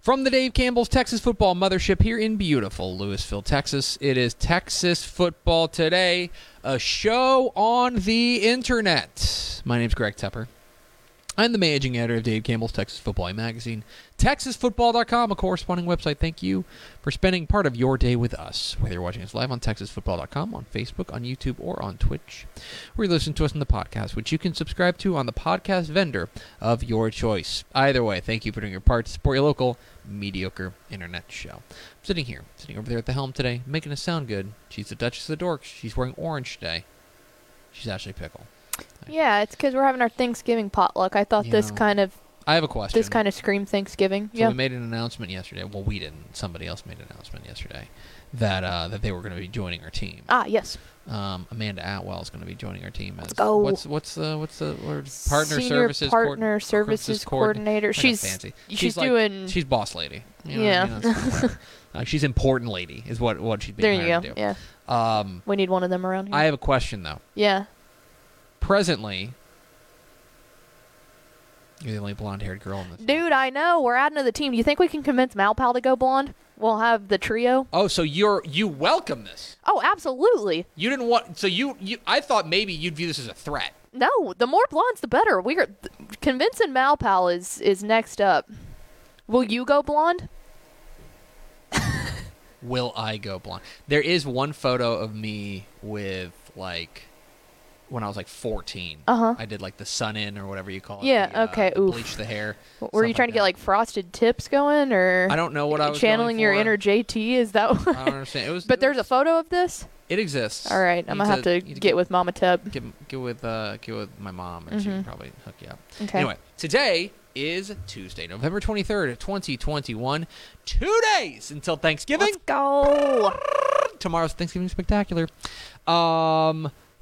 From the Dave Campbell's Texas Football Mothership here in beautiful Louisville, Texas, it is Texas Football Today, a show on the internet. My name's Greg Tepper. I'm the managing editor of Dave Campbell's Texas Football magazine, TexasFootball.com, a corresponding website. Thank you for spending part of your day with us, whether you're watching us live on TexasFootball.com, on Facebook, on YouTube, or on Twitch, or you listen to us on the podcast, which you can subscribe to on the podcast vendor of your choice. Either way, thank you for doing your part to support your local mediocre internet show. I'm sitting over there at the helm today, making us sound good. She's the Duchess of the Dorks. She's wearing orange today. She's Ashley Pickle. Yeah, it's because we're having our Thanksgiving potluck. I thought I have a question. This kind of screamed Thanksgiving. So we made an announcement yesterday. Well, we didn't. Somebody else made an announcement yesterday that they were going to be joining our team. Ah, yes. Amanda Atwell is going to be joining our team. Let's go. What's the partner services coordinator? She's she's boss lady. She's important lady is what she's being hired to do. There you go. Yeah. We need one of them around here. I have a question though. Yeah. Presently, you're the only blonde-haired girl in this. Dude, I know. We're adding to the team. Do you think we can convince Malpal to go blonde? We'll have the trio. Oh, so you welcome this? Oh, absolutely. You didn't want. So you. I thought maybe you'd view this as a threat. No, the more blondes, the better. Convincing Malpal is next up. Will you go blonde? Will I go blonde? There is one photo of me with when I was 14, I did the sun in or whatever you call it. Yeah, okay. Bleach the hair. Were you trying to get frosted tips going, or I don't know what I was channeling your inner JT? Is that? What? I don't understand. There's a photo of this. It exists. All right, I'm gonna have to get with Mama Tub. Get with my mom, and she can probably hook you up. Okay. Anyway, today is Tuesday, November 23rd, 2021. 2 days until Thanksgiving. Let's go. Tomorrow's Thanksgiving Spectacular.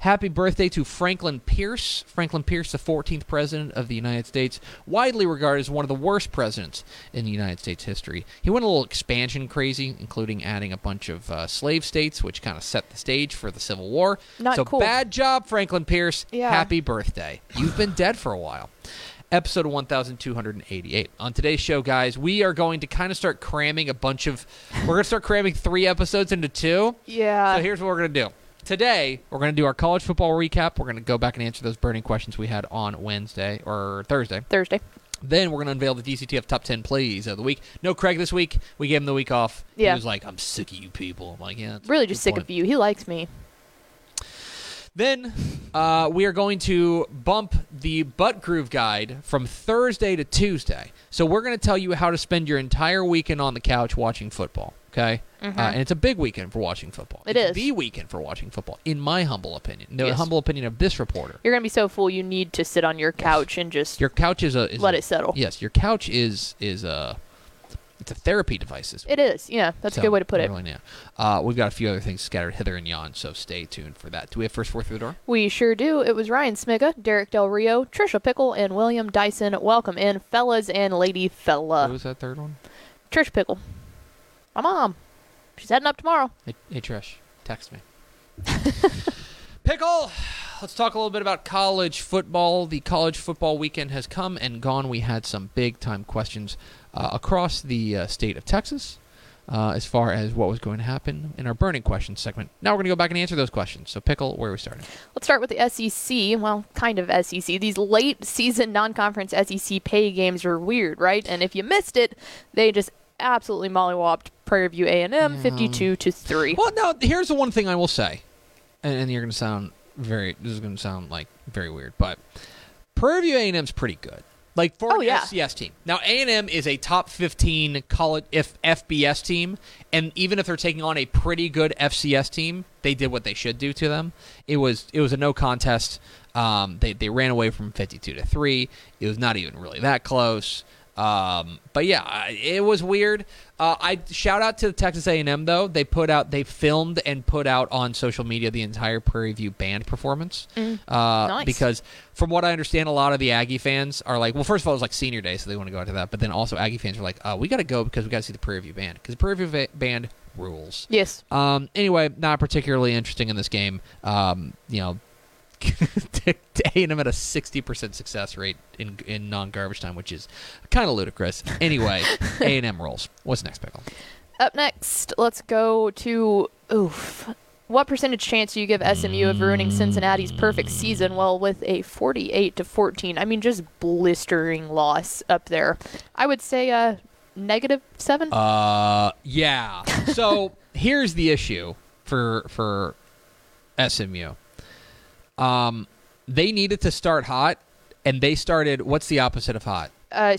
Happy birthday to Franklin Pierce. Franklin Pierce, the 14th president of the United States, widely regarded as one of the worst presidents in the United States history. He went a little expansion crazy, including adding a bunch of slave states, which kind of set the stage for the Civil War. Not cool. Bad job, Franklin Pierce. Yeah. Happy birthday. You've been dead for a while. Episode 1288. On today's show, guys, we are going to kind of start cramming three episodes into 2. Yeah. So here's what we're going to do. Today, we're going to do our college football recap. We're going to go back and answer those burning questions we had on Thursday. Then we're going to unveil the DCTF Top 10 Plays of the Week. No Craig this week. We gave him the week off. Yeah. He was like, I'm sick of you people. I'm like, yeah. Really just sick of you. He likes me. Then we are going to bump the Butt Groove Guide from Thursday to Tuesday. So we're going to tell you how to spend your entire weekend on the couch watching football. Okay? Mm-hmm. And it's a big weekend for watching football. It's the weekend for watching football, in my humble opinion. The humble opinion of this reporter. You're going to be so full you need to sit on your couch and just your couch let it settle. Yes, your couch is a therapy device. It is, yeah. That's a good way to put it. Really, yeah. We've got a few other things scattered hither and yon, so stay tuned for that. Do we have first four through the door? We sure do. It was Ryan Smiga, Derek Del Rio, Trisha Pickle, and William Dyson. Welcome in, fellas and lady fella. Who was that third one? Trisha Pickle. My mom. She's heading up tomorrow. Hey, Trish. Text me. Pickle! Let's talk a little bit about college football. The college football weekend has come and gone. We had some big-time questions across the state of Texas. as far as what was going to happen in our burning questions segment. Now we're going to go back and answer those questions. So, Pickle, where are we starting? Let's start with the SEC. Well, kind of SEC. These late-season non-conference SEC pay games are weird, right? And if you missed it, they just absolutely mollywopped Prairie View A&M 52-3. Well, no, here's the one thing I will say, and you're going to sound very, this is going to sound like very weird, but Prairie View A&M's pretty good. Like for an FCS team. Now, A&M is a top 15 college FBS team, and even if they're taking on a pretty good FCS team, they did what they should do to them. It was a no contest. They ran away from 52-3. It was not even really that close. But yeah, it was weird. I shout out to the Texas A&M though. They filmed and put out on social media the entire Prairie View band performance. Nice. Because from what I understand, a lot of the Aggie fans are like, well, first of all, it was like senior day, so they want to go out to that. But then also Aggie fans are like, oh, we got to go because we got to see the Prairie View band because the Prairie View band rules. Yes. Anyway, not particularly interesting in this game. A&M at a 60% success rate in non-garbage time, which is kind of ludicrous. Anyway, A&M rolls. What's next, Pickle? Up next, let's go to what percentage chance do you give SMU of ruining Cincinnati's perfect season? Well, with a 48-14, I mean, just blistering loss up there. I would say -7. Yeah. So here's the issue for SMU. They needed to start hot, and they started. What's the opposite of hot?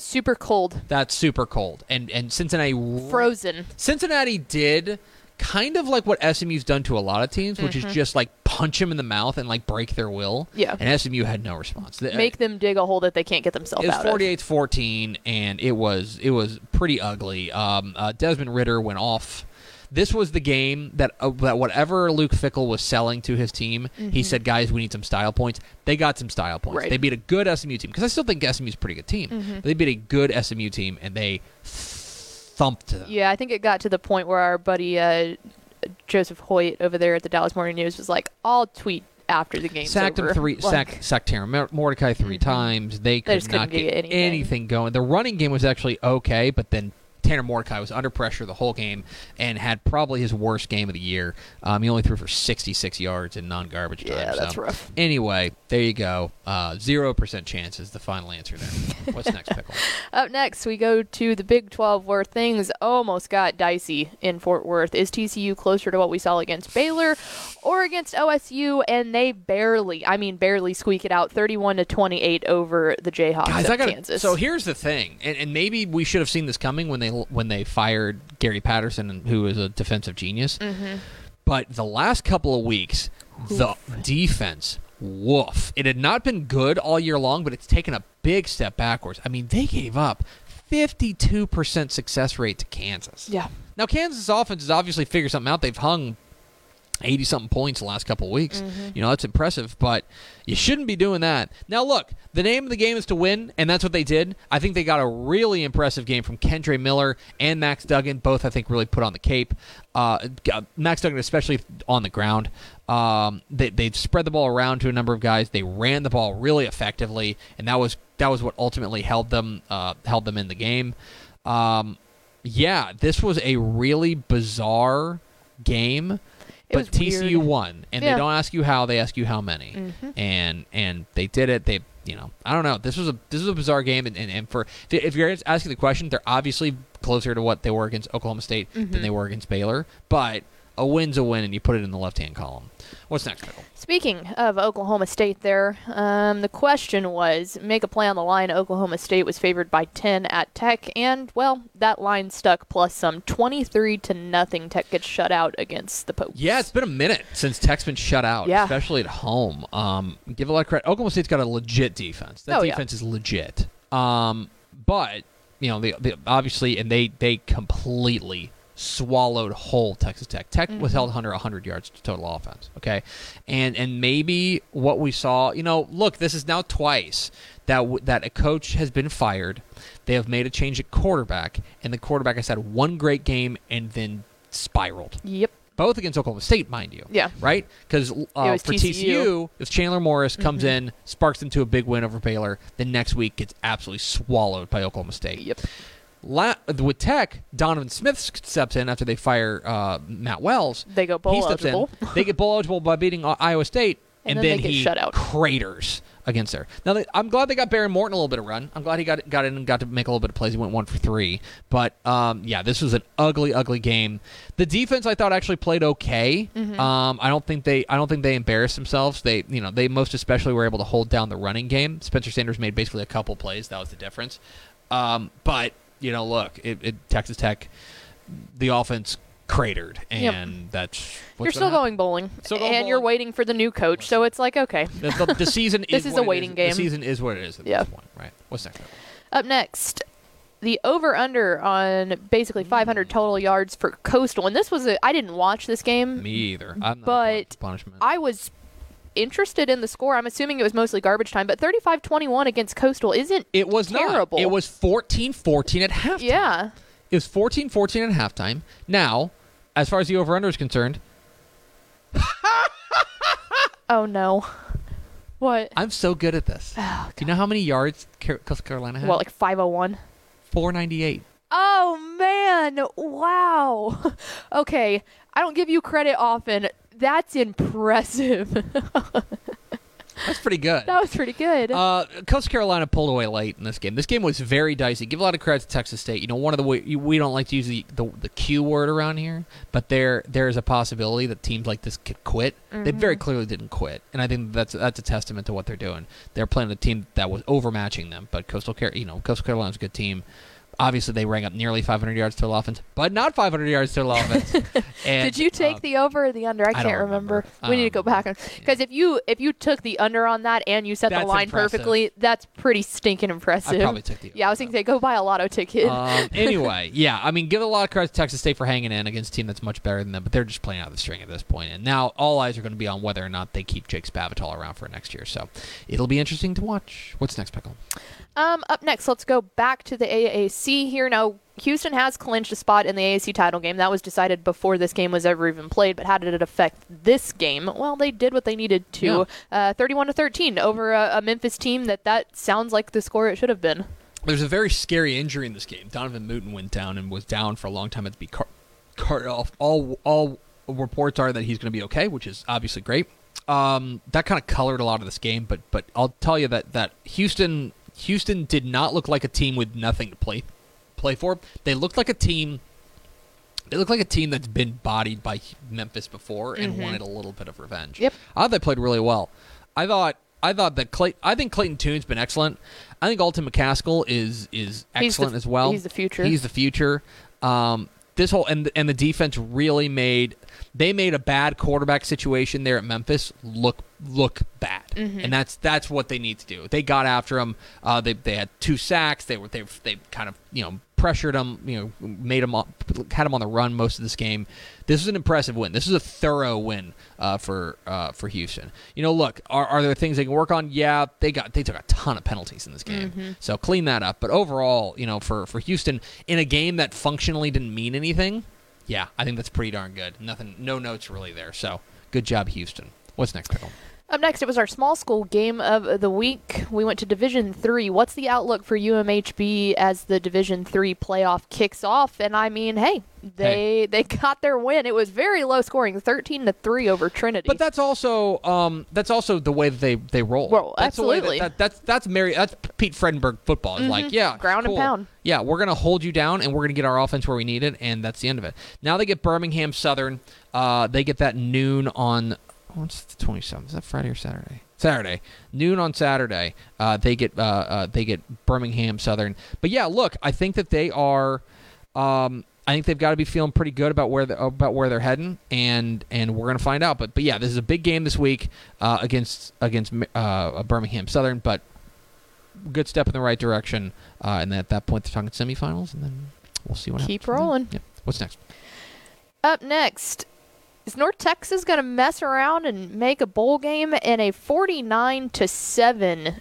Super cold. That's super cold, and Cincinnati frozen. Cincinnati did kind of like what SMU's done to a lot of teams, which is just like punch them in the mouth and like break their will. Yeah. And SMU had no response. Make them dig a hole that they can't get themselves out of. It was 48-14, and it was pretty ugly. Desmond Ritter went off. This was the game that whatever Luke Fickell was selling to his team, he said, guys, we need some style points. They got some style points. Right. They beat a good SMU team, because I still think SMU's a pretty good team. But they beat a good SMU team, and they thumped them. Yeah, I think it got to the point where our buddy Joseph Hoyt over there at the Dallas Morning News was like, I'll tweet after the game's over. Sacked Taron Mordecai three times. They could not get anything going. The running game was actually okay, but then Tanner Mordecai was under pressure the whole game and had probably his worst game of the year. He only threw for 66 yards in non-garbage time. Yeah, that's rough. Anyway, there you go. 0% chance is the final answer there. What's next, Pickle? Up next, we go to the Big 12, where things almost got dicey in Fort Worth. Is TCU closer to what we saw against Baylor or against OSU? And they barely squeak it out, 31-28 over the Jayhawks of Kansas. So here's the thing, and maybe we should have seen this coming when they fired Gary Patterson, who is a defensive genius. But the last couple of weeks, the defense, it had not been good all year long, but it's taken a big step backwards. I mean, they gave up 52% success rate to Kansas. Yeah. Now, Kansas' offense has obviously figured something out. They've hung 80-something points the last couple of weeks. You know, that's impressive, but you shouldn't be doing that. Now, look, the name of the game is to win, and that's what they did. I think they got a really impressive game from Kendre Miller and Max Duggan. Both, I think, really put on the cape. Max Duggan especially on the ground. They spread the ball around to a number of guys. They ran the ball really effectively, and that was what ultimately held them in the game. Yeah, this was a really bizarre game. But TCU won, and they don't ask you how; they ask you how many. And they did it. They, you know, I don't know. This was a bizarre game, and for if you're asking the question, they're obviously closer to what they were against Oklahoma State than they were against Baylor. But a win's a win, and you put it in the left-hand column. What's next, Michael? Speaking of Oklahoma State there, the question was, make a play on the line. Oklahoma State was favored by 10 at Tech, and, well, that line stuck plus some. 23-0. Tech gets shut out against the Pokes. Yeah, it's been a minute since Tech's been shut out, especially at home. Give a lot of credit. Oklahoma State's got a legit defense. That defense is legit. But, you know, they obviously, and they completely swallowed whole Texas Tech. Tech was held under 100 yards to total offense, okay? And maybe what we saw, you know, look, this is now twice that a coach has been fired. They have made a change at quarterback, and the quarterback has had one great game and then spiraled. Yep. Both against Oklahoma State, mind you. Yeah. Right? Because for TCU, if Chandler Morris comes in, sparks them to a big win over Baylor, then next week gets absolutely swallowed by Oklahoma State. Yep. With Tech, Donovan Smith steps in after they fire Matt Wells. They go bowl eligible. They get bowl eligible by beating Iowa State, and then they get shut out. Craters against there. Now, I'm glad they got Baron Morton a little bit of run. I'm glad he got in and got to make a little bit of plays. He went 1 for 3. But, yeah, this was an ugly, ugly game. The defense, I thought, actually played okay. Mm-hmm. I don't think they embarrassed themselves. They most especially were able to hold down the running game. Spencer Sanders made basically a couple plays. That was the difference. But... look, Texas Tech, the offense cratered, and that's what's you're still going bowling, and you're waiting for the new coach. So it's like, okay, the season. This is a waiting game. The season is what it is at this point, right? What's next? Up next, the over/under on basically 500 total yards for Coastal, and this was I didn't watch this game. Me either. But I was interested in the score. I'm assuming it was mostly garbage time, but 35-21 against Coastal isn't it was terrible. Not. It was 14-14 at halftime. Yeah. It was 14-14 at halftime. Now, as far as the over-under is concerned... Oh, no. What? I'm so good at this. Oh, do you know how many yards Coastal Carolina had? Well, like 501? 498. Oh, man. Wow. Okay. I don't give you credit often. That's impressive. That's pretty good. That was pretty good. Coastal Carolina pulled away late in this game. This game was very dicey. Give a lot of credit to Texas State. One of the ways we don't like to use the Q word around here, but there is a possibility that teams like this could quit. Mm-hmm. They very clearly didn't quit, and I think that's a testament to what they're doing. They're playing a team that was overmatching them, but Coastal Carolina's a good team. Obviously, they rang up nearly 500 yards total offense, but not 500 yards total offense. And, did you take the over or the under? I can't remember. We need to go back. Because if you took the under on that and you set the line impressive. Perfectly, that's pretty stinking impressive. I probably took the over. Yeah, I was thinking they go buy a lotto ticket. Anyway, yeah, I mean, give a lot of credit to Texas State for hanging in against a team that's much better than them, but they're just playing out of the string at this point. And now all eyes are going to be on whether or not they keep Jake Spavital around for next year. So it'll be interesting to watch. What's next, Pickle? Up next, let's go back to the AAC here. Now, Houston has clinched a spot in the AAC title game. That was decided before this game was ever even played, but how did it affect this game? Well, they did what they needed to. Yeah. 31-13 over a Memphis team that sounds like the score it should have been. There's a very scary injury in this game. Donovan Mouton went down and was down for a long time. It'd be carted off. All reports are that he's going to be okay, which is obviously great. That kind of colored a lot of this game, but I'll tell you that Houston did not look like a team with nothing to play for. They looked like a team. They looked like a team that's been bodied by Memphis before and wanted a little bit of revenge. Yep. I thought they played really well. I think Clayton Tune's been excellent. I think Alton McCaskill is excellent as well. He's the future. This whole and the defense really made a bad quarterback situation there at Memphis look bad, and that's what they need to do. They got after him. They had 2 sacks. They kind of pressured him. Had him on the run most of this game. This was an impressive win. This is a thorough win for Houston. Look, are there things they can work on? Yeah, they took a ton of penalties in this game, so clean that up. But overall, for Houston in a game that functionally didn't mean anything, yeah, I think that's pretty darn good. Nothing, no notes really there. So good job, Houston. What's next, Pickle? Up next, it was our small school game of the week. We went to Division III. What's the outlook for UMHB as the Division III playoff kicks off? And I mean, hey, they got their win. It was very low scoring, 13-3 over Trinity. But that's also the way that they roll. Well, absolutely. That's Pete Fredenberg football. It's like, yeah, ground and pound. Yeah, we're gonna hold you down and we're gonna get our offense where we need it, and that's the end of it. Now they get Birmingham Southern. They get that noon on. What's the 27th? Is that Friday or Saturday? Saturday, noon on Saturday. They get Birmingham Southern. But yeah, look, I think that they are. I think they've got to be feeling pretty good about where they're heading, and we're gonna find out. But yeah, this is a big game this week against Birmingham Southern. But good step in the right direction. And at that point, they're talking semifinals, and then we'll see what happens. Keep rolling. Yep. What's next? Up next. Is North Texas going to mess around and make a bowl game in a 49-7?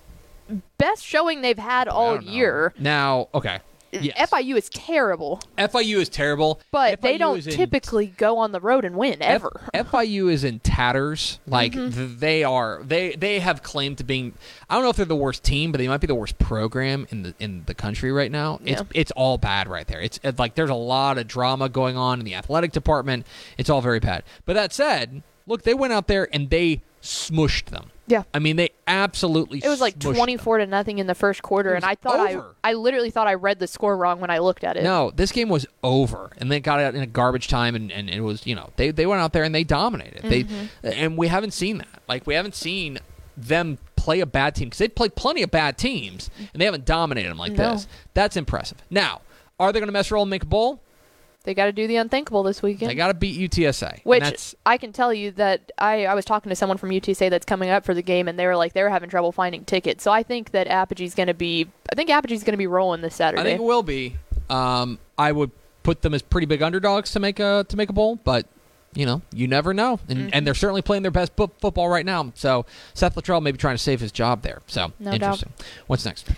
Best showing they've had all year. Now, okay. Yes. FIU is terrible. But FIU they don't typically go on the road and win, ever. FIU is in tatters. Like, they are. They have claimed to being, I don't know if they're the worst team, but they might be the worst program in the country right now. Yeah. It's all bad right there. It's like there's a lot of drama going on in the athletic department. It's all very bad. But that said, look, they went out there and they smushed them. Yeah. I mean, they absolutely smushed them. It was like 24-0 in the first quarter, and I thought I literally thought I read the score wrong when I looked at it. No, this game was over, and they got out in a garbage time, and it was, you know, they went out there and they dominated. Mm-hmm. And we haven't seen that. Like, we haven't seen them play a bad team, because they've played plenty of bad teams, and they haven't dominated them like this. That's impressive. Now, are they going to mess around and make a bowl? They got to do the unthinkable this weekend. They got to beat UTSA. Which I can tell you that I was talking to someone from UTSA that's coming up for the game, and they were like, they were having trouble finding tickets. So I think that Apogee's going to be rolling this Saturday. I think it will be. I would put them as pretty big underdogs to make a bowl, but you never know. And and they're certainly playing their best football right now. So Seth Luttrell may be trying to save his job there. So no interesting. Doubt. What's next?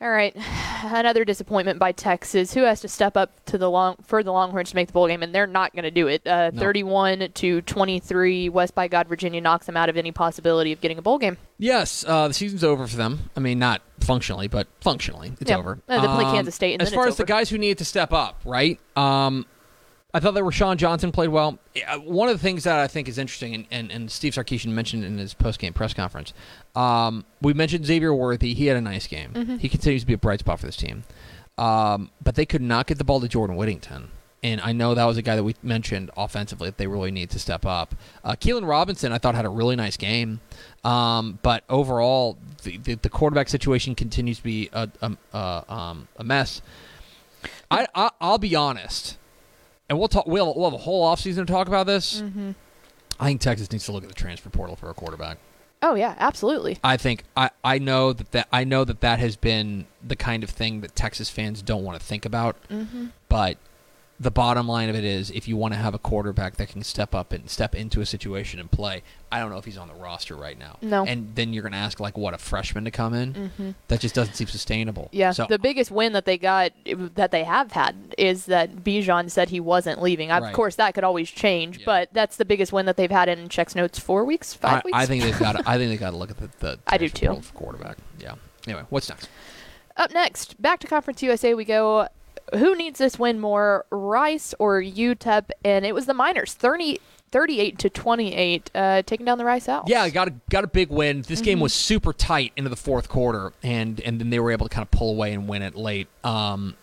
All right, another disappointment by Texas, who has to step up for the Longhorns to make the bowl game, and they're not going to do it. 31-23, West by God, Virginia knocks them out of any possibility of getting a bowl game. Yes, the season's over for them. I mean, not functionally, but functionally, it's over. They play Kansas State, and then it's over. As far as the guys who needed to step up, right? I thought that Rashawn Johnson played well. One of the things that I think is interesting, and Steve Sarkisian mentioned in his post-game press conference, we mentioned Xavier Worthy. He had a nice game. Mm-hmm. He continues to be a bright spot for this team. But they could not get the ball to Jordan Whittington. And I know that was a guy that we mentioned offensively that they really need to step up. Keelan Robinson, I thought, had a really nice game. But overall, the quarterback situation continues to be a mess. I'll be honest. And we'll have a whole offseason to talk about this. Mm-hmm. I think Texas needs to look at the transfer portal for a quarterback. Oh yeah, absolutely. I think I know that has been the kind of thing that Texas fans don't want to think about. Mm-hmm. But the bottom line of it is, if you want to have a quarterback that can step up and step into a situation and play, I don't know if he's on the roster right now. No. And then you're going to ask, a freshman to come in? Mm-hmm. That just doesn't seem sustainable. Yeah, so, the biggest win that they got, that they have had, is that Bijan said he wasn't leaving. Right. Of course, that could always change, but that's the biggest win that they've had in Check's Notes 4 weeks, 5 weeks? I think they've got to look at the I do too. Quarterback. Yeah. Anyway, what's next? Up next, back to Conference USA we go. Who needs this win more, Rice or UTEP? And it was the Miners, 38-28, taking down the Rice Owls. Yeah, got a big win. This game was super tight into the fourth quarter, and then they were able to kind of pull away and win it late. Give a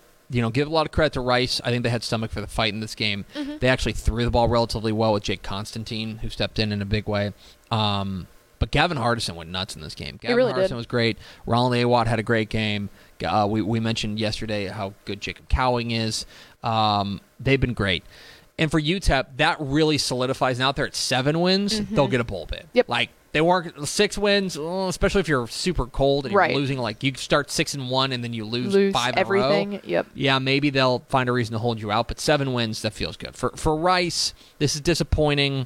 lot of credit to Rice. I think they had stomach for the fight in this game. Mm-hmm. They actually threw the ball relatively well with Jake Constantine, who stepped in a big way. But Gavin Hardison went nuts in this game. Hardison was great. Ronald Awad had a great game. We mentioned yesterday how good Jacob Cowling is. They've been great. And for UTEP, that really solidifies. Now they're at 7 wins, they'll get a bowl bid. Yep. They weren't 6 wins, especially if you're super cold and you're losing. You start 6-1 and then you lose 5 everything. In a row. Yep. Yeah, maybe they'll find a reason to hold you out. But 7 wins, that feels good. For Rice, this is disappointing.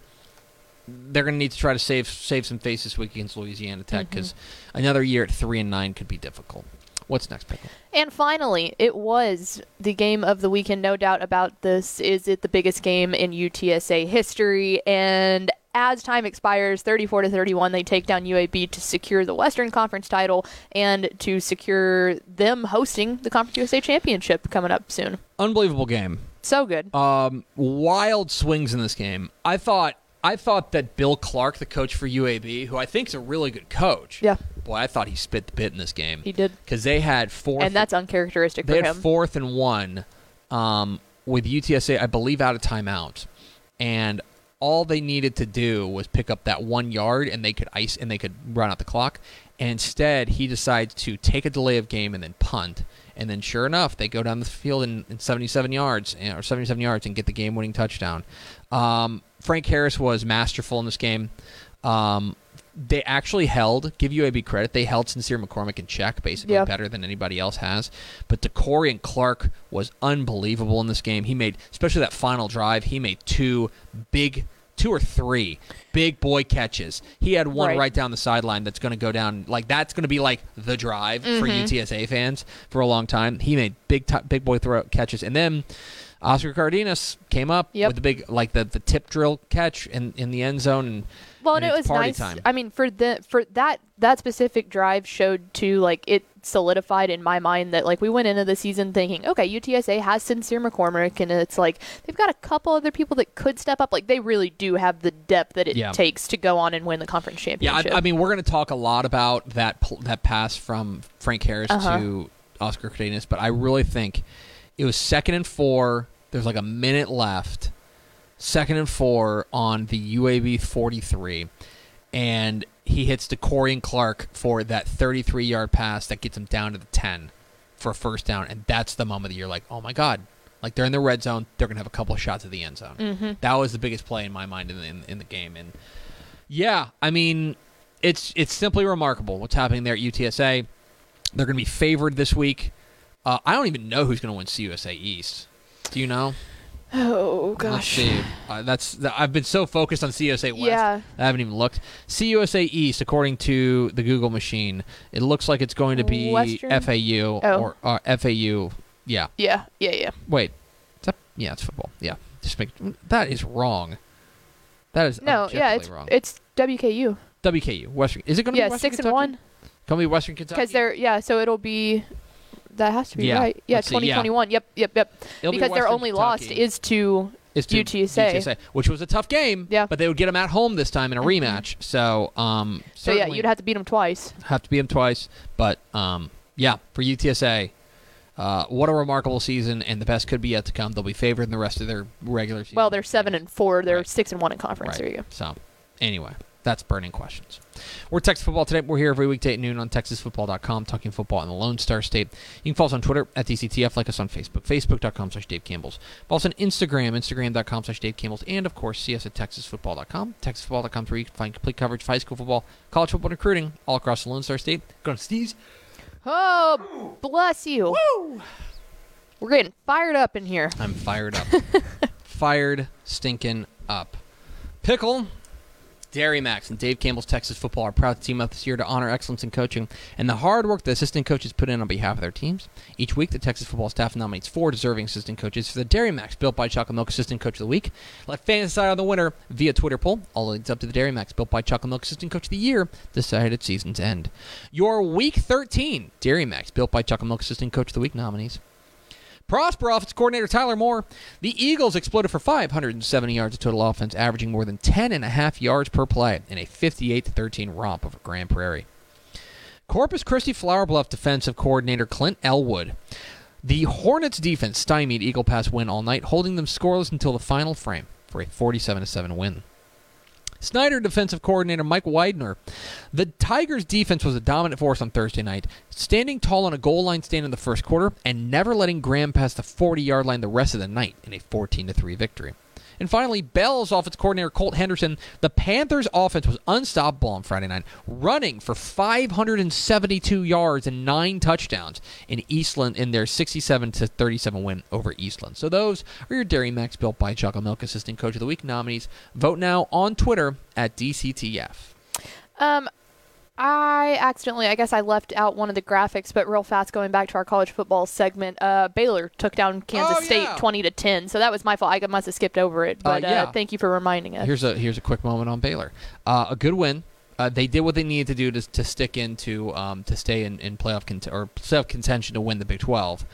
They're going to need to try to save some face this week against Louisiana Tech, because another year at 3-9 could be difficult. What's next, Pickle? And finally, it was the game of the weekend. No doubt about this. Is it the biggest game in UTSA history? And as time expires, 34-31, they take down UAB to secure the Western Conference title and to secure them hosting the Conference USA Championship coming up soon. Unbelievable game. So good. Wild swings in this game. I thought that Bill Clark, the coach for UAB, who I think is a really good coach, boy, I thought he spit the bit in this game. He did. Because they had fourth. And that's uncharacteristic for him. They had 4th and 1 with UTSA, I believe, out of timeout. And all they needed to do was pick up that 1 yard, and they could ice, and they could run out the clock. And instead, he decides to take a delay of game and then punt. And then, sure enough, they go down the field in 77 yards and get the game-winning touchdown. Frank Harris was masterful in this game. They actually give UAB credit, they held Sincere McCormick in check, basically better than anybody else has. But DeCorian Clark was unbelievable in this game. He made, especially that final drive, he made two two or three big boy catches. He had one right down the sideline that's going to go down. Like, that's going to be like the drive for UTSA fans for a long time. He made big boy throw catches. And then Oscar Cardenas came up with the big, like the tip drill catch in the end zone. And well, and it was nice. Time. I mean, for that specific drive showed too, like, it solidified in my mind that, like, we went into the season thinking, okay, UTSA has Sincere McCormick, and it's like they've got a couple other people that could step up. Like, they really do have the depth that it takes to go on and win the conference championship. Yeah, I mean, we're going to talk a lot about that pass from Frank Harris to Oscar Cardenas, but I really think it was 2nd and 4. There's like a minute left. 2nd and 4 on the UAB 43, and he hits DeCorian and Clark for that 33-yard pass that gets him down to the 10 for a first down, and that's the moment that you're like, oh my God. Like, they're in the red zone. They're going to have a couple of shots at the end zone. Mm-hmm. That was the biggest play in my mind in the game. And, yeah, I mean, it's simply remarkable what's happening there at UTSA. They're going to be favored this week. I don't even know who's going to win CUSA East. Do you know? Oh, gosh. Let's see. I've been so focused on CUSA West, I haven't even looked. CUSA East, according to the Google machine, it looks like it's going to be Western? FAU or FAU. Yeah. Yeah. Wait. It's football. Yeah. That is wrong. That is objectively wrong. It's WKU. Western. Is it going to be Western Kentucky? 6-1. Going to be Western Kentucky? Because they're, so it'll be... That has to be right. Yeah, 2021. Yep. Because their only loss is to UTSA, which was a tough game. Yeah. But they would get them at home this time in a rematch. So, you'd have to beat them twice. But, for UTSA, what a remarkable season, and the best could be yet to come. They'll be favored in the rest of their regular season. Well, they're 7-4. They're 6-1 in conference. Right. There you go. So, anyway. That's Burning Questions. We're Texas Football Today. We're here every weekday at noon on TexasFootball.com, talking football in the Lone Star State. You can follow us on Twitter at DCTF, like us on Facebook, Facebook.com/Dave Campbell's. Follow us on Instagram.com/Dave Campbell's, and, of course, see us at TexasFootball.com. TexasFootball.com is where you can find complete coverage of high school football, college football, and recruiting all across the Lone Star State. Go to Steve's. Oh, bless you. Woo! We're getting fired up in here. I'm fired up. Fired stinking up. Pickle. Dairy Max and Dave Campbell's Texas Football are proud to team up this year to honor excellence in coaching and the hard work the assistant coaches put in on behalf of their teams. Each week, the Texas Football staff nominates 4 deserving assistant coaches for the Dairy Max Built by Chocolate Milk Assistant Coach of the Week. Let fans decide on the winner via Twitter poll. All leads up to the Dairy Max Built by Chocolate Milk Assistant Coach of the Year decided at season's end. Your Week 13 Dairy Max Built by Chocolate Milk Assistant Coach of the Week nominees. Prosper offense coordinator Tyler Moore. The Eagles exploded for 570 yards of total offense, averaging more than 10.5 yards per play in a 58-13 romp over Grand Prairie. Corpus Christi Flower Bluff defensive coordinator Clint Elwood. The Hornets defense stymied Eagle Pass win all night, holding them scoreless until the final frame for a 47-7 win. Snyder defensive coordinator Mike Widener. The Tigers' defense was a dominant force on Thursday night, standing tall on a goal line stand in the first quarter and never letting Graham pass the 40-yard line the rest of the night in a 14-3 victory. And finally, Bell's offense coordinator Colt Henderson. The Panthers' offense was unstoppable on Friday night, running for 572 yards and 9 touchdowns in Eastland in their 67-37 win over Eastland. So those are your Dairy Max Built by Chocolate Milk Assistant Coach of the Week nominees. Vote now on Twitter at DCTF. I guess I left out one of the graphics, but real fast, going back to our college football segment, Baylor took down Kansas State 20-10, so that was my fault. I must have skipped over it, but thank you for reminding us. Here's a quick moment on Baylor. A good win. They did what they needed to do to stick into to stay in playoff contention to win the Big 12.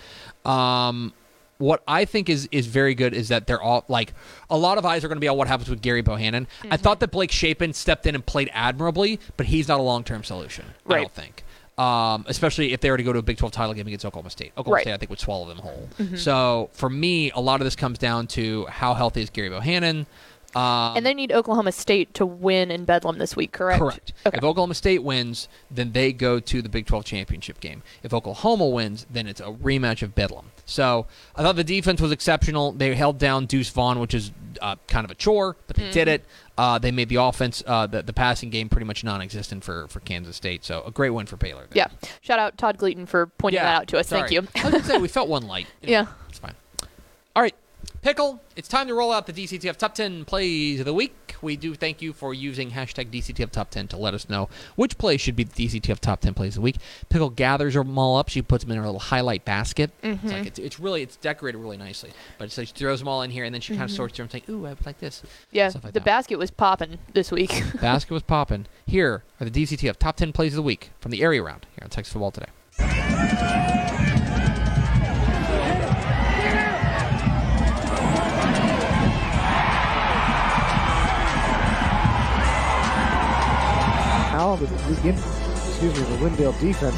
What I think is very good is that they're all, like, a lot of eyes are going to be on what happens with Gary Bohannon. Mm-hmm. I thought that Blake Shapen stepped in and played admirably, but he's not a long-term solution, right. I don't think. Especially if they were to go to a Big 12 title game against Oklahoma State. Oklahoma State, I think, would swallow them whole. Mm-hmm. So, for me, a lot of this comes down to how healthy is Gary Bohannon. And they need Oklahoma State to win in Bedlam this week, correct? Correct. Okay. If Oklahoma State wins, then they go to the Big 12 championship game. If Oklahoma wins, then it's a rematch of Bedlam. So I thought the defense was exceptional. They held down Deuce Vaughn, which is kind of a chore, but they did it. They made the offense, the passing game, pretty much non-existent for Kansas State. So a great win for Baylor there. Yeah. Shout out Todd Gleaton for pointing that out to us. Sorry. Thank you. I was going to say, we felt one light. Anyway, yeah. It's fine. All right. Pickle, it's time to roll out the DCTF Top 10 Plays of the Week. we do thank you for using hashtag DCTF Top 10 to let us know which plays should be the DCTF Top 10 plays of the week. Pickle gathers them all up. She puts them in her little highlight basket. Mm-hmm. It's like it's decorated really nicely. But so she throws them all in here, and then she kind of sorts through them and says, ooh, I would like this. Yeah, like the basket was popping this week. Basket was popping. Here are the DCTF Top 10 plays of the week from the area round here on Texas Football Today. The Windale defense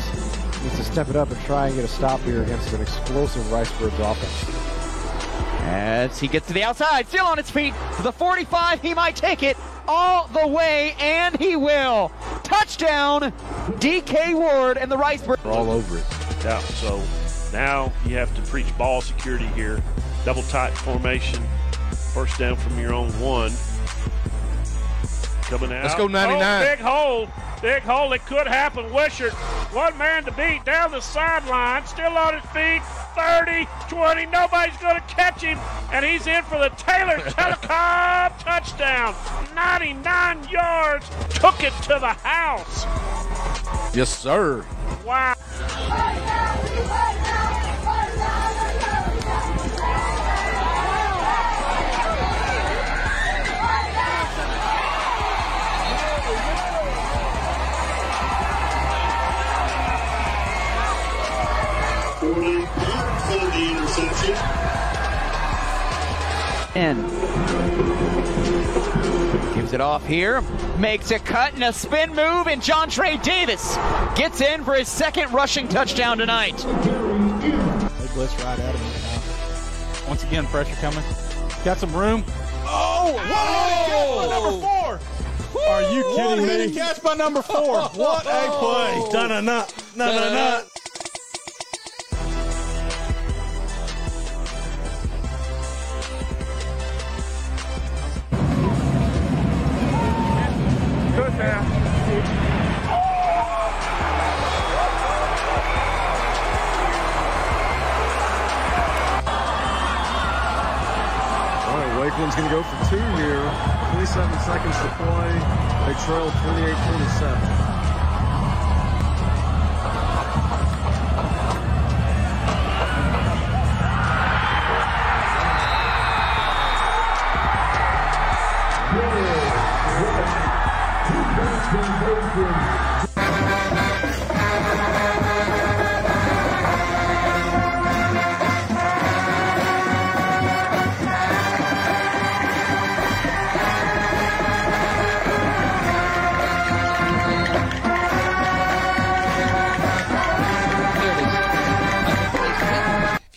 needs to step it up and try and get a stop here against an explosive Rice Birds offense. As he gets to the outside, still on its feet, to the 45, he might take it all the way, and he will. Touchdown, DK Ward and the Rice Birds. All over it. Yeah, so now you have to preach ball security here. Double tight formation, first down from your own one. Coming out. Let's go 99. Oh, big hole. It could happen. Wishart, one man to beat down the sideline, still on his feet. 30, 20. Nobody's going to catch him, and he's in for the Taylor Telecom touchdown. 99 yards. Took it to the house. Yes, sir. Wow. In. Gives it off here, makes a cut and a spin move, and Jontre Davis gets in for his second rushing touchdown tonight. They blitz right at him. Once again, pressure coming. Got some room. Oh! What a number 4! Woo! Are you kidding me? What a catch by number 4! What a play! Da-da-da! Wakeland's going to go for two here. 27 seconds to play. They trail 28-27.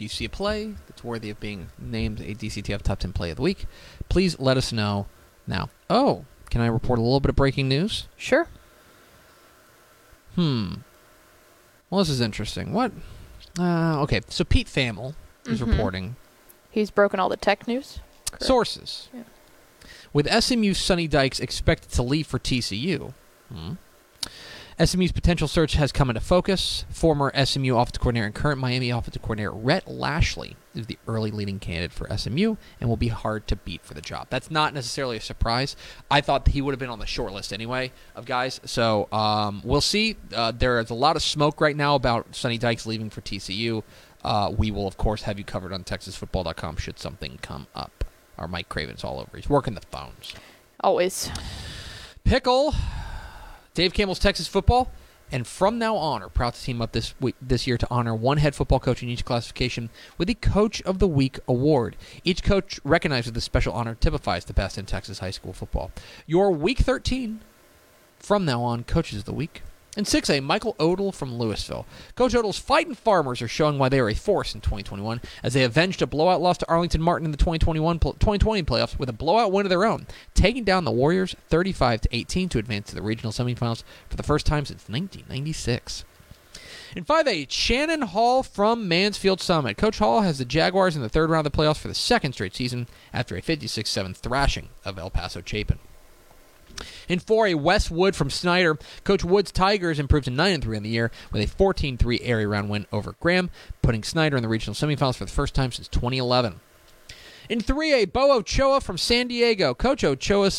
See a play that's worthy of being named a DCTF Top 10 Play of the Week, please let us know now. Oh, can I report a little bit of breaking news? Sure. Well, this is interesting. What? Okay, so Pete Thamel is reporting. He's broken all the tech news? Correct. Sources. Yeah. With SMU Sonny Dykes expected to leave for TCU... SMU's potential search has come into focus. Former SMU offensive coordinator and current Miami offensive coordinator Rhett Lashley is the early leading candidate for SMU and will be hard to beat for the job. That's not necessarily a surprise. I thought he would have been on the short list anyway of guys. So we'll see. There is a lot of smoke right now about Sonny Dykes leaving for TCU. We will, of course, have you covered on TexasFootball.com should something come up. Our Mike Craven's all over. He's working the phones. Always. Pickle. Dave Campbell's Texas Football, and from now on, are proud to team up this year to honor one head football coach in each classification with the Coach of the Week award. Each coach recognized with this special honor typifies the best in Texas high school football. Your Week 13, from now on, Coaches of the Week. And 6A, Michael Odell from Louisville. Coach Odell's Fighting Farmers are showing why they are a force in 2021 as they avenged a blowout loss to Arlington Martin in the 2020 playoffs with a blowout win of their own, taking down the Warriors 35-18 to advance to the regional semifinals for the first time since 1996. In 5A, Shannon Hall from Mansfield Summit. Coach Hall has the Jaguars in the third round of the playoffs for the second straight season after a 56-7 thrashing of El Paso Chapin. In 4A, Wes Wood from Snyder. Coach Wood's Tigers improved to 9-3 on the year with a 14-3 area round win over Graham, putting Snyder in the regional semifinals for the first time since 2011. In 3A, Bo Ochoa from San Diego. Coach Ochoa's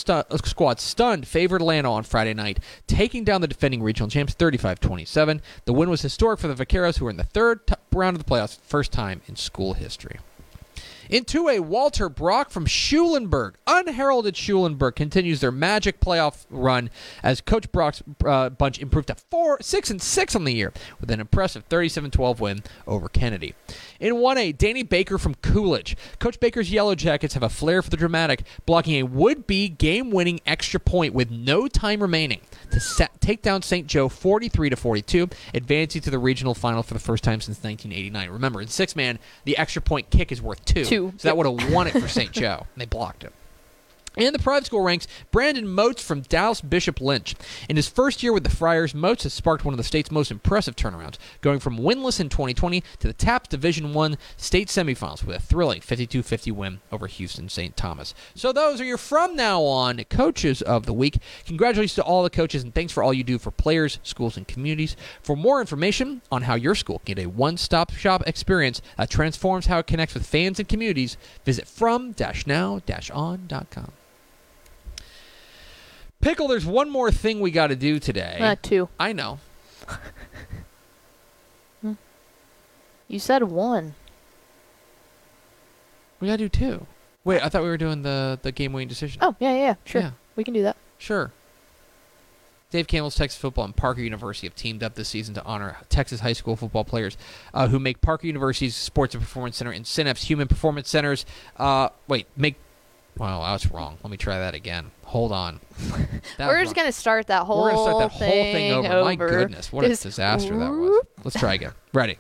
squad stunned favored Atlanta on Friday night, taking down the defending regional champs 35-27. The win was historic for the Vaqueros, who were in the third round of the playoffs, first time in school history. In 2A, Walter Brock from Schulenburg, unheralded Schulenburg, continues their magic playoff run as Coach Brock's bunch improved to 6-6 on the year with an impressive 37-12 win over Kennedy. In 1A, Danny Baker from Coolidge. Coach Baker's Yellow Jackets have a flair for the dramatic, blocking a would-be game-winning extra point with no time remaining to take down St. Joe 43-42, advancing to the regional final for the first time since 1989. Remember, in six-man, the extra point kick is worth two. So that would have won it for St. Joe. And they blocked it. In the private school ranks, Brandon Motes from Dallas Bishop Lynch. In his first year with the Friars, Motes has sparked one of the state's most impressive turnarounds, going from winless in 2020 to the TAPS Division I state semifinals with a thrilling 52-50 win over Houston St. Thomas. So those are your From Now On Coaches of the Week. Congratulations to all the coaches, and thanks for all you do for players, schools, and communities. For more information on how your school can get a one-stop shop experience that transforms how it connects with fans and communities, visit from-now-on.com. Pickle, there's one more thing we got to do today. Two. I know. You said one. We got to do two. Wait, I thought we were doing the game-winning decision. Oh, yeah, sure. Yeah. We can do that. Sure. Dave Campbell's Texas Football and Parker University have teamed up this season to honor Texas high school football players who make Parker University's Sports and Performance Center and Synapse Human Performance Centers. Well, I was wrong. Let me try that again. Hold on. We're just going to start that whole thing over. We're going to start that whole thing over. My goodness, what a disaster that was. Let's try again. Ready.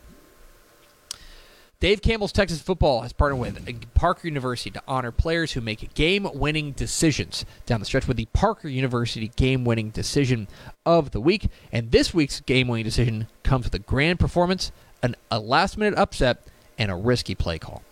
Dave Campbell's Texas Football has partnered with Parker University to honor players who make game-winning decisions down the stretch with the Parker University Game-Winning Decision of the Week. And this week's game-winning decision comes with a grand performance, a last-minute upset, and a risky play call.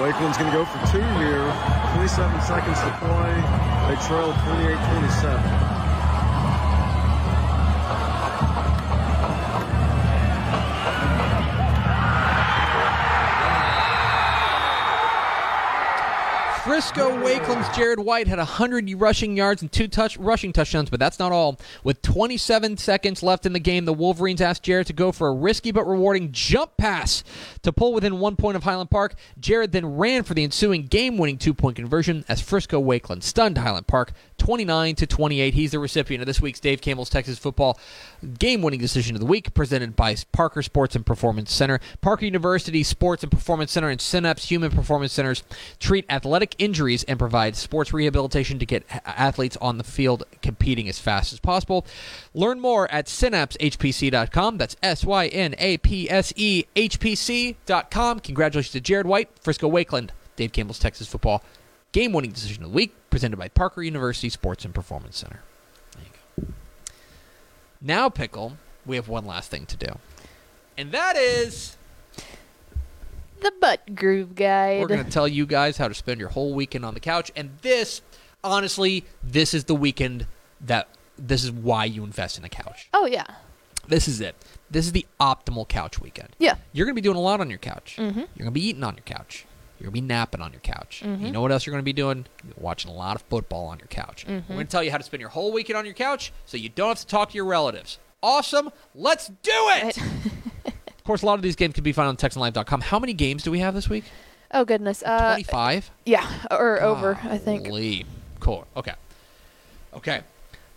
Wakeland's going to go for two here. 27 seconds to play. They trail 28-27. Frisco Wakeland's Jared White had 100 rushing yards and two rushing touchdowns, but that's not all. With 27 seconds left in the game, the Wolverines asked Jared to go for a risky but rewarding jump pass to pull within 1 point of Highland Park. Jared then ran for the ensuing game-winning two-point conversion as Frisco Wakeland stunned Highland Park 29-28. He's the recipient of this week's Dave Campbell's Texas Football Game-Winning Decision of the Week, presented by Parker Sports and Performance Center. Parker University Sports and Performance Center and Synapse Human Performance Centers treat athletic injuries and provide sports rehabilitation to get athletes on the field competing as fast as possible. Learn more at synapsehpc.com. That's synapsehpc.com. Congratulations to Jared White, Frisco Wakeland, Dave Campbell's Texas Football Game-Winning Decision of the Week, presented by Parker University Sports and Performance Center. There you go. Now, Pickle, we have one last thing to do, and that is the Butt Groove Guide. We're going to tell you guys how to spend your whole weekend on the couch, and this, honestly, this is the weekend that this is why you invest in a couch. Oh, yeah. This is it. This is the optimal couch weekend. Yeah. You're going to be doing a lot on your couch. Mm-hmm. You're going to be eating on your couch. You're going to be napping on your couch. Mm-hmm. You know what else you're going to be doing? You're watching a lot of football on your couch. Mm-hmm. We're going to tell you how to spend your whole weekend on your couch so you don't have to talk to your relatives. Awesome. Let's do it. Right. Of course, a lot of these games can be found on texandlive.com. How many games do we have this week? Oh, goodness. 25? Yeah, or over, I think. Cool. Okay.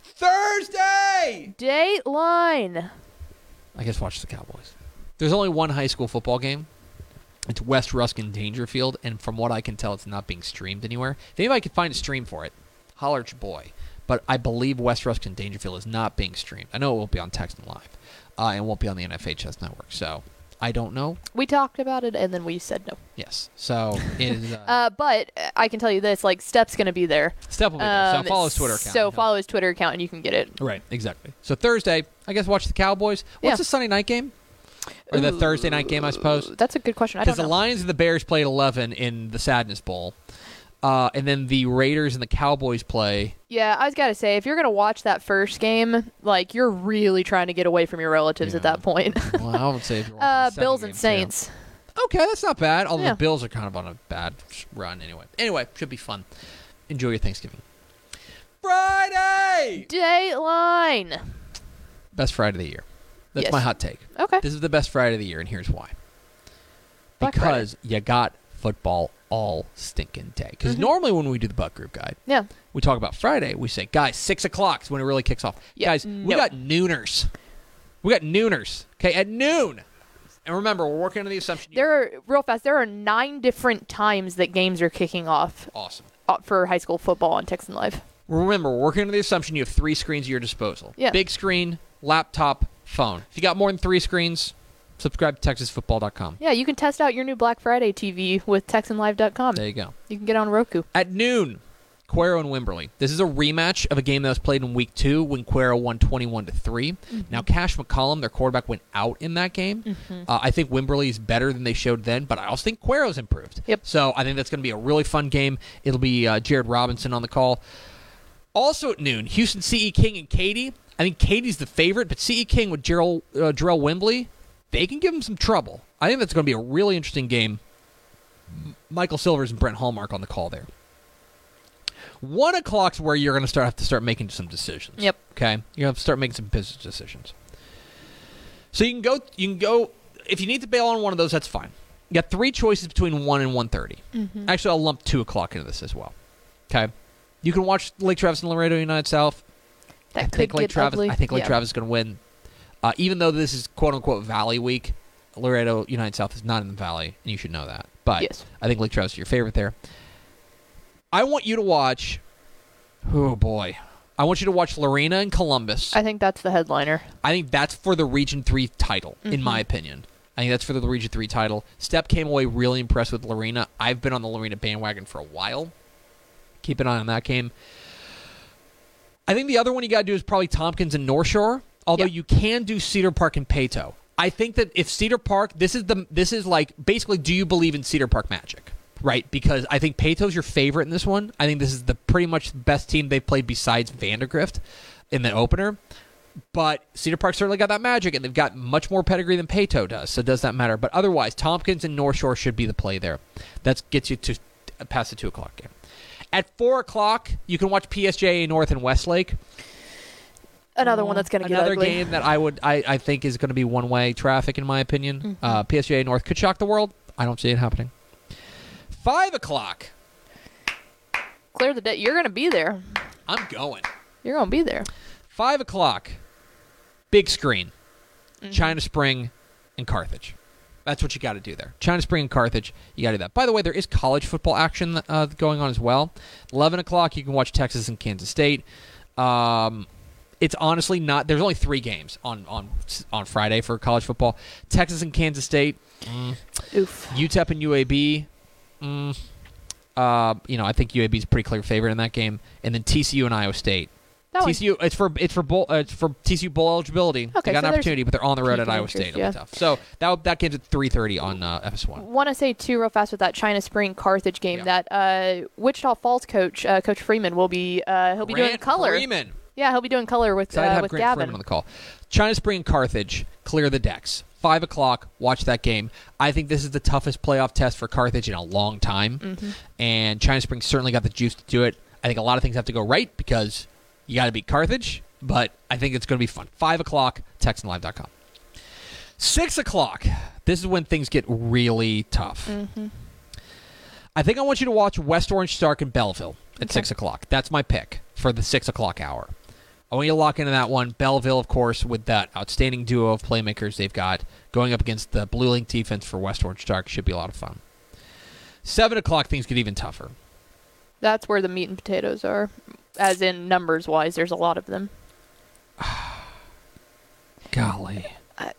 Thursday! Dateline. I guess watch the Cowboys. There's only one high school football game. It's West Ruskin Dangerfield, and from what I can tell, it's not being streamed anywhere. If anybody can find a stream for it, holler at your boy. But I believe West Ruskin Dangerfield is not being streamed. I know it won't be on Text and Live. And won't be on the NFHS network, so I don't know. We talked about it, and then we said no. Yes, so it is. But I can tell you this: Step's going to be there. Step will be there. So follow his Twitter account. Follow his Twitter account, and you can get it. Right, exactly. So Thursday, I guess watch the Cowboys. What's the Sunday night game? Or the Thursday night game, I suppose? That's a good question. I don't know. Because the Lions and the Bears play at 11 in the Sadness Bowl. And then the Raiders and the Cowboys play. Yeah, I was got to say, if you're going to watch that first game, like, you're really trying to get away from your relatives at that point. Well, I would say if you're watching Bills and Saints. Too. Okay, that's not bad. Although the Bills are kind of on a bad run anyway. Anyway, should be fun. Enjoy your Thanksgiving. Friday! Dateline! Best Friday of the year. That's my hot take. Okay. This is the best Friday of the year, and here's why. Because you got football all stinking day. Because normally when we do the Buck Group Guide, we talk about Friday. We say, guys, 6 o'clock is when it really kicks off. Yeah, guys, we got nooners. We got nooners. Okay, at noon. And remember, we're working under the assumption. There are 9 different times that games are kicking off. Awesome. For high school football on Texan Live. Remember, we're working under the assumption you have 3 screens at your disposal. Yeah. Big screen, laptop, phone. If you got more than 3 screens, subscribe to TexasFootball.com. Yeah, you can test out your new Black Friday TV with TexanLive.com. There you go. You can get on Roku. At noon, Cuero and Wimberly. This is a rematch of a game that was played in Week 2 when Cuero won 21-3. Now, Cash McCollum, their quarterback, went out in that game. I think Wimberly is better than they showed then, but I also think Cuero's improved. Yep. So I think that's going to be a really fun game. It'll be Jared Robinson on the call. Also at noon, Houston C.E. King and Katie. I think Katie's the favorite, but C.E. King with Jarrell Wembley, they can give him some trouble. I think that's going to be a really interesting game. Michael Silvers and Brent Hallmark on the call there. 1 o'clock's where you're going to have to start making some decisions. Yep. Okay? You have to start making some business decisions. So you can go if you need to bail on one of those, that's fine. You got 3 choices between 1 and 1:30. Actually, I'll lump 2 o'clock into this as well. Okay? You can watch Lake Travis and Laredo United South. That could get ugly. I think Lake Travis is going to win. Even though this is quote-unquote Valley Week, Laredo United South is not in the Valley, and you should know that. But I think Lake Travis is your favorite there. I want you to watch... Oh, boy. I want you to watch Lorena and Columbus. I think that's the headliner. I think that's for the Region 3 title, in my opinion. I think that's for the Region 3 title. Step came away really impressed with Lorena. I've been on the Lorena bandwagon for a while. Keep an eye on that game. I think the other one you got to do is probably Tompkins and North Shore, although you can do Cedar Park and Peyto. I think that if Cedar Park, this is like basically do you believe in Cedar Park magic, right? Because I think Peyto's your favorite in this one. I think this is the pretty much the best team they've played besides Vandergrift in the opener. But Cedar Park certainly got that magic, and they've got much more pedigree than Peyto does, so it does not matter. But otherwise, Tompkins and North Shore should be the play there. That gets you to past the 2 o'clock game. At 4 o'clock, you can watch PSJA North and Westlake. Another one that's going to get ugly. Another game that I think is going to be one-way traffic, in my opinion. PSJA North could shock the world. I don't see it happening. 5 o'clock. Clear the day. You're going to be there. I'm going. You're going to be there. 5 o'clock. Big screen. China Spring and Carthage. That's what you got to do there. China Spring and Carthage, you got to do that. By the way, there is college football action going on as well. 11 o'clock, you can watch Texas and Kansas State. It's honestly not. There's only 3 games on Friday for college football. Texas and Kansas State. Oof. UTEP and UAB. I think UAB is a pretty clear favorite in that game. And then TCU and Iowa State. TCU, it's for TCU bowl eligibility. Okay, they got an opportunity, but they're on the road at Iowa State. It'll be tough. So that game's at 3:30 on FS1. Want to say too, real fast with that China Spring Carthage game that Wichita Falls coach Coach Freeman will be he'll be doing color. Freeman. Yeah, he'll be doing color with Gavin. So I'd have Grant Freeman on the call. China Spring and Carthage clear the decks. 5 o'clock, watch that game. I think this is the toughest playoff test for Carthage in a long time, and China Spring certainly got the juice to do it. I think a lot of things have to go right because. You got to beat Carthage, but I think it's going to be fun. 5 o'clock, TexanLive.com. 6 o'clock. This is when things get really tough. I think I want you to watch West Orange, Stark, and Belleville at 6 o'clock. That's my pick for the 6 o'clock hour. I want you to lock into that one. Belleville, of course, with that outstanding duo of playmakers they've got. Going up against the Blue Link defense for West Orange, Stark should be a lot of fun. 7 o'clock, things get even tougher. That's where the meat and potatoes are. As in numbers-wise, there's a lot of them. Golly.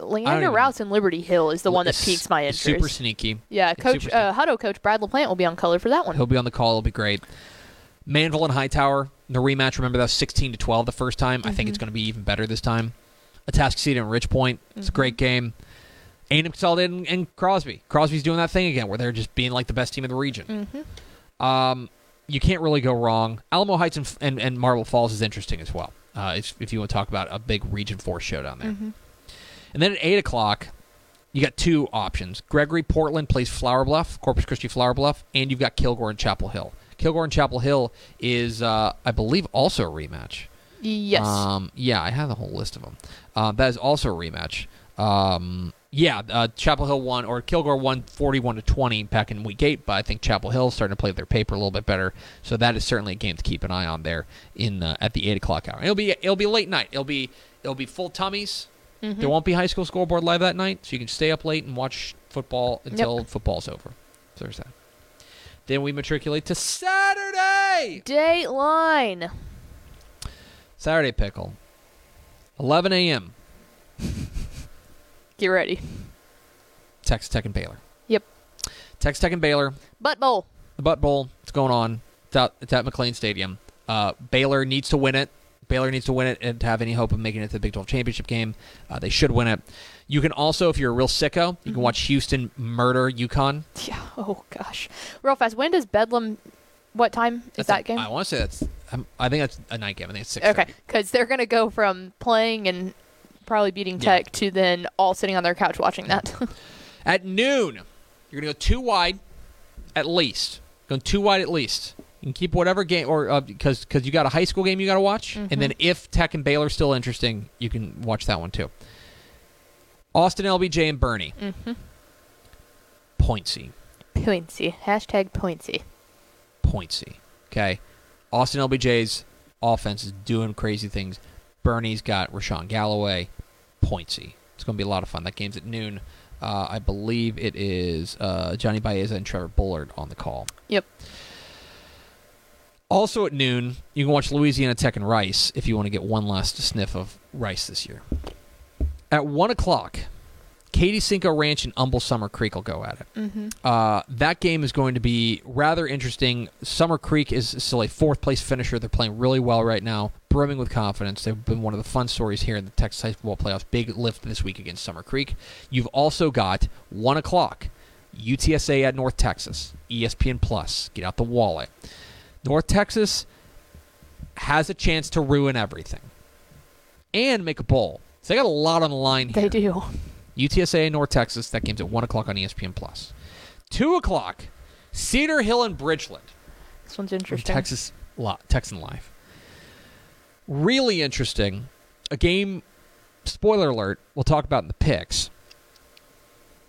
Leander Rouse and Liberty Hill is the one that piques my interest. Super sneaky. Yeah, Hutto coach Brad LaPlante will be on color for that one. He'll be on the call. It'll be great. Manville and Hightower, the rematch. Remember, that was 16-12 the first time. I think it's going to be even better this time. Atascocita and Rich Point. It's a great game. A&M consolidated and Crosby. Crosby's doing that thing again where they're just being like the best team in the region. Mm-hmm. You can't really go wrong. Alamo Heights and Marble Falls is interesting as well, if you want to talk about a big Region 4 showdown there. Mm-hmm. And then at 8 o'clock, you got two options. Gregory Portland plays Flower Bluff, Corpus Christi Flower Bluff, and you've got Kilgore and Chapel Hill. Kilgore and Chapel Hill is, I believe, also a rematch. Yes. Yeah, I have the whole list of them. That is also a rematch. Chapel Hill won, or Kilgore won 41-20 back in week 8, but I think Chapel Hill is starting to play their paper a little bit better, so that is certainly a game to keep an eye on there in at the 8 o'clock hour. It'll be late night. It'll be full tummies. Mm-hmm. There won't be high school scoreboard live that night, so you can stay up late and watch football until football's over. So there's that. Then we matriculate to Saturday! Dateline! Saturday Pickle. 11 a.m. Get ready. Texas Tech and Baylor. Yep. Texas Tech and Baylor. Butt Bowl. The Butt Bowl. It's going on. It's at McLean Stadium. Baylor needs to win it. Baylor needs to win it and to have any hope of making it to the Big 12 championship game. They should win it. You can also, if you're a real sicko, you can watch Houston murder UConn. Yeah. Oh, gosh. Real fast. When does Bedlam... What time is that game? I want to say that's... I think that's a night game. I think it's 6:30. Okay, because they're going to go from playing and probably beating Tech to then all sitting on their couch watching that. At noon, you're going to go two wide at least. Going two wide at least. You can keep whatever game, or because you got a high school game you got to watch, and then if Tech and Baylor are still interesting, you can watch that one too. Austin, LBJ, and Bernie. Mm-hmm. Pointsy. Pointsy. Hashtag Pointsy. Pointsy. Okay. Austin LBJ's offense is doing crazy things. Bernie's got Rashawn Galloway. Pointsy. It's going to be a lot of fun. That game's at noon. I believe it is Johnny Baeza and Trevor Bullard on the call. Yep. Also at noon, you can watch Louisiana Tech and Rice if you want to get one last sniff of Rice this year. At 1 o'clock, Katy Cinco Ranch and Humble Summer Creek will go at it. Mm-hmm. That game is going to be rather interesting. Summer Creek is still a fourth-place finisher. They're playing really well right now, brimming with confidence. They've been one of the fun stories here in the Texas High School Playoffs. Big lift this week against Summer Creek. You've also got 1 o'clock, UTSA at North Texas, ESPN+. Get out the wallet. North Texas has a chance to ruin everything and make a bowl. So they got a lot on the line here. They do. UTSA, North Texas. That game's at 1 o'clock on ESPN+. 2 o'clock, Cedar Hill and Bridgeland. This one's interesting. From Texan Live. Really interesting. A game, spoiler alert, we'll talk about in the picks.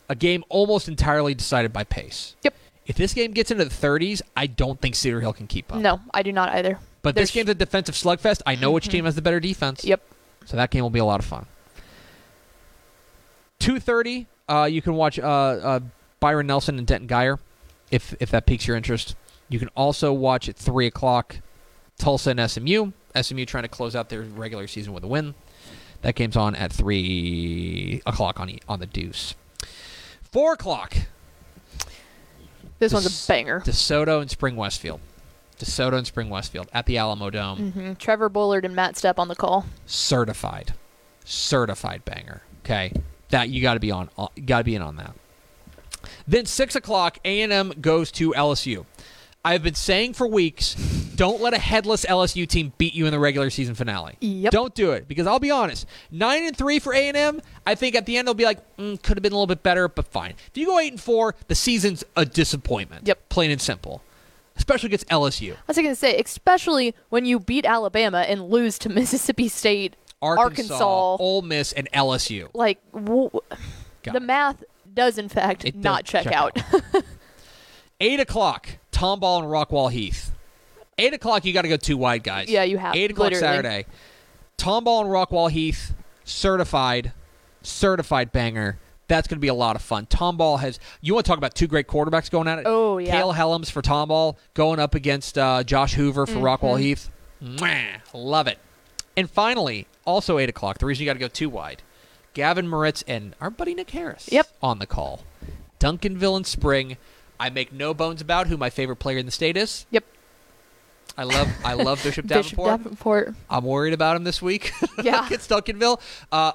A game almost entirely decided by pace. Yep. If this game gets into the 30s, I don't think Cedar Hill can keep up. No, I do not either. But this game's a defensive slugfest. I know which team has the better defense. Yep. So that game will be a lot of fun. 2:30, you can watch Byron Nelson and Denton Geyer, if that piques your interest. You can also watch at 3 o'clock Tulsa and SMU. SMU trying to close out their regular season with a win. That game's on at 3 o'clock on the Deuce. 4 o'clock. This one's a banger. DeSoto and Spring Westfield. DeSoto and Spring Westfield at the Alamo Dome. Mm-hmm. Trevor Bullard and Matt Stepp on the call. Certified banger. Okay. That you got to be in on that. Then 6 o'clock, A&M goes to LSU. I've been saying for weeks, don't let a headless LSU team beat you in the regular season finale. Yep. Don't do it, because I'll be honest, 9-3 for A&M. I think at the end they'll be like, could have been a little bit better, but fine. If you go 8-4, the season's a disappointment. Yep, plain and simple. Especially against LSU. I was going to say, especially when you beat Alabama and lose to Mississippi State. Arkansas, Ole Miss, and LSU. Like, the math does, in fact, not check out. 8 o'clock, Tomball and Rockwall Heath. 8 o'clock, you got to go two wide, guys. Yeah, you have. 8 o'clock literally. Saturday. Tomball and Rockwall Heath, certified banger. That's going to be a lot of fun. Tomball has, you want to talk about two great quarterbacks going at it? Oh, yeah. Cale Helms for Tomball going up against Josh Hoover for Rockwall Heath. Mwah, love it. And finally, also 8 o'clock, the reason you got to go two wide, Gavin Moritz and our buddy Nick Harris on the call. Duncanville and Spring. I make no bones about who my favorite player in the state is. Yep. I love Bishop Davenport. I'm worried about him this week. Yeah. It's Duncanville.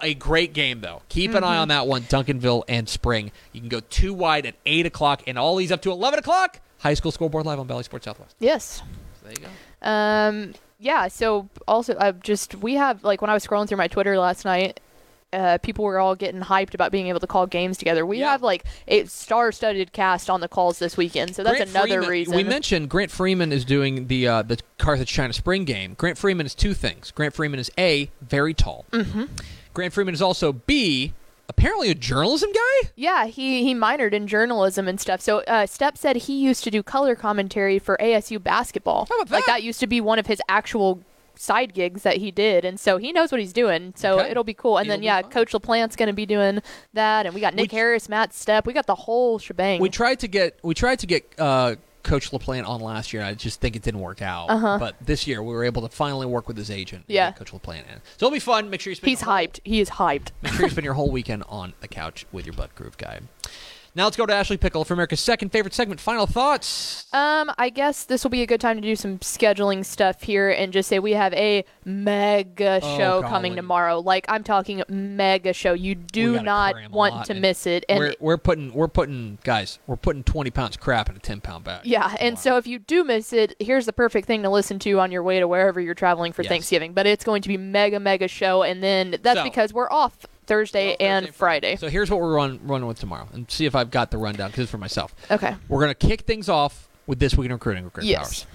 A great game, though. Keep an eye on that one, Duncanville and Spring. You can go two wide at 8 o'clock, and all these up to 11 o'clock. High school scoreboard live on Valley Sports Southwest. Yes. So there you go. Yeah, so also we have, like, when I was scrolling through my Twitter last night, people were all getting hyped about being able to call games together. We have like a star-studded cast on the calls this weekend, so that's another reason. We mentioned Grant Freeman is doing the Carthage-China Spring game. Grant Freeman is two things. Grant Freeman is A, very tall. Mm-hmm. Grant Freeman is also B, apparently a journalism guy? Yeah, he minored in journalism and stuff. So Step said he used to do color commentary for ASU basketball. How about that? Like, that used to be one of his actual side gigs that he did, and so he knows what he's doing, so it'll be cool. And it'll then Coach LaPlante's going to be doing that, and we got Nick Harris, Matt Stepp, we got the whole shebang. We tried to get Coach LaPlante on last year, and I just think it didn't work out. But this year we were able to finally work with his agent, Coach LaPlante, in. So it'll be fun. Make sure you spend Make sure you spend your whole weekend on the couch with your butt groove guy. Now let's go to Ashley Pickle for America's second favorite segment. Final thoughts? I guess this will be a good time to do some scheduling stuff here and just say we have a mega show coming tomorrow. Like, I'm talking mega show. You do not want to miss it. And we're putting 20 pounds of crap in a 10-pound bag. Yeah, and so if you do miss it, here's the perfect thing to listen to on your way to wherever you're traveling for Thanksgiving. But it's going to be mega show, and then that's because we're off Thursday and Friday. So here's what we're running with tomorrow, and see if I've got the rundown, because it's for myself. Okay. We're going to kick things off with This Week in Recruiting Powers.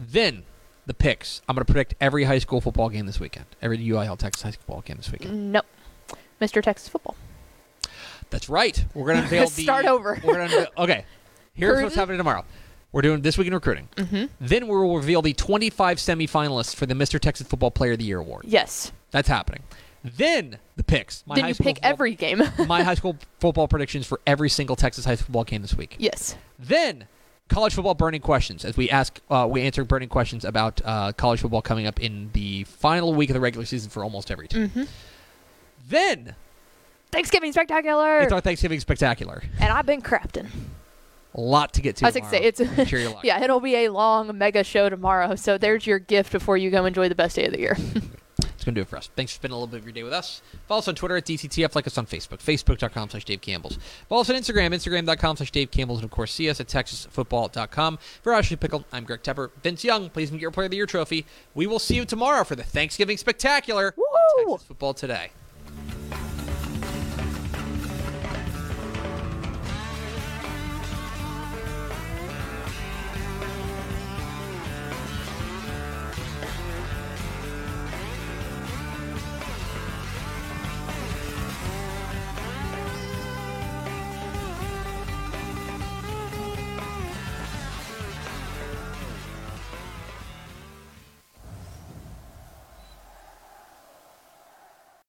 Then the picks. I'm going to predict every high school football game this weekend, every UIL Texas high school football game this weekend. Nope. Mr. Texas Football. That's right. We're going to unveil the... Start over. Here's what's happening tomorrow. We're doing This Week in Recruiting. Mm-hmm. Then we will reveal the 25 semifinalists for the Mr. Texas Football Player of the Year Award. Yes. That's happening. Then the picks. Then you pick every game. My high school football predictions for every single Texas high school football game this week. Yes. Then college football burning questions, as we answer burning questions about college football coming up in the final week of the regular season for almost every team. Mm-hmm. Then Thanksgiving Spectacular. It's our Thanksgiving Spectacular. And I've been crafting. A lot to get to tomorrow. I was going to say, it'll be a long mega show tomorrow, so there's your gift before you go enjoy the best day of the year. Going to do it for us. Thanks for spending a little bit of your day with us. Follow us on Twitter at DCTF. Like us on Facebook, facebook.com/Dave Campbell's. Follow us on Instagram, instagram.com/Dave Campbell's. And of course, see us at texasfootball.com. For Ashley Pickle, I'm Greg Tepper. Vince Young, please make your Player of the Year trophy. We will see you tomorrow for the Thanksgiving Spectacular. Woo! Texas Football Today.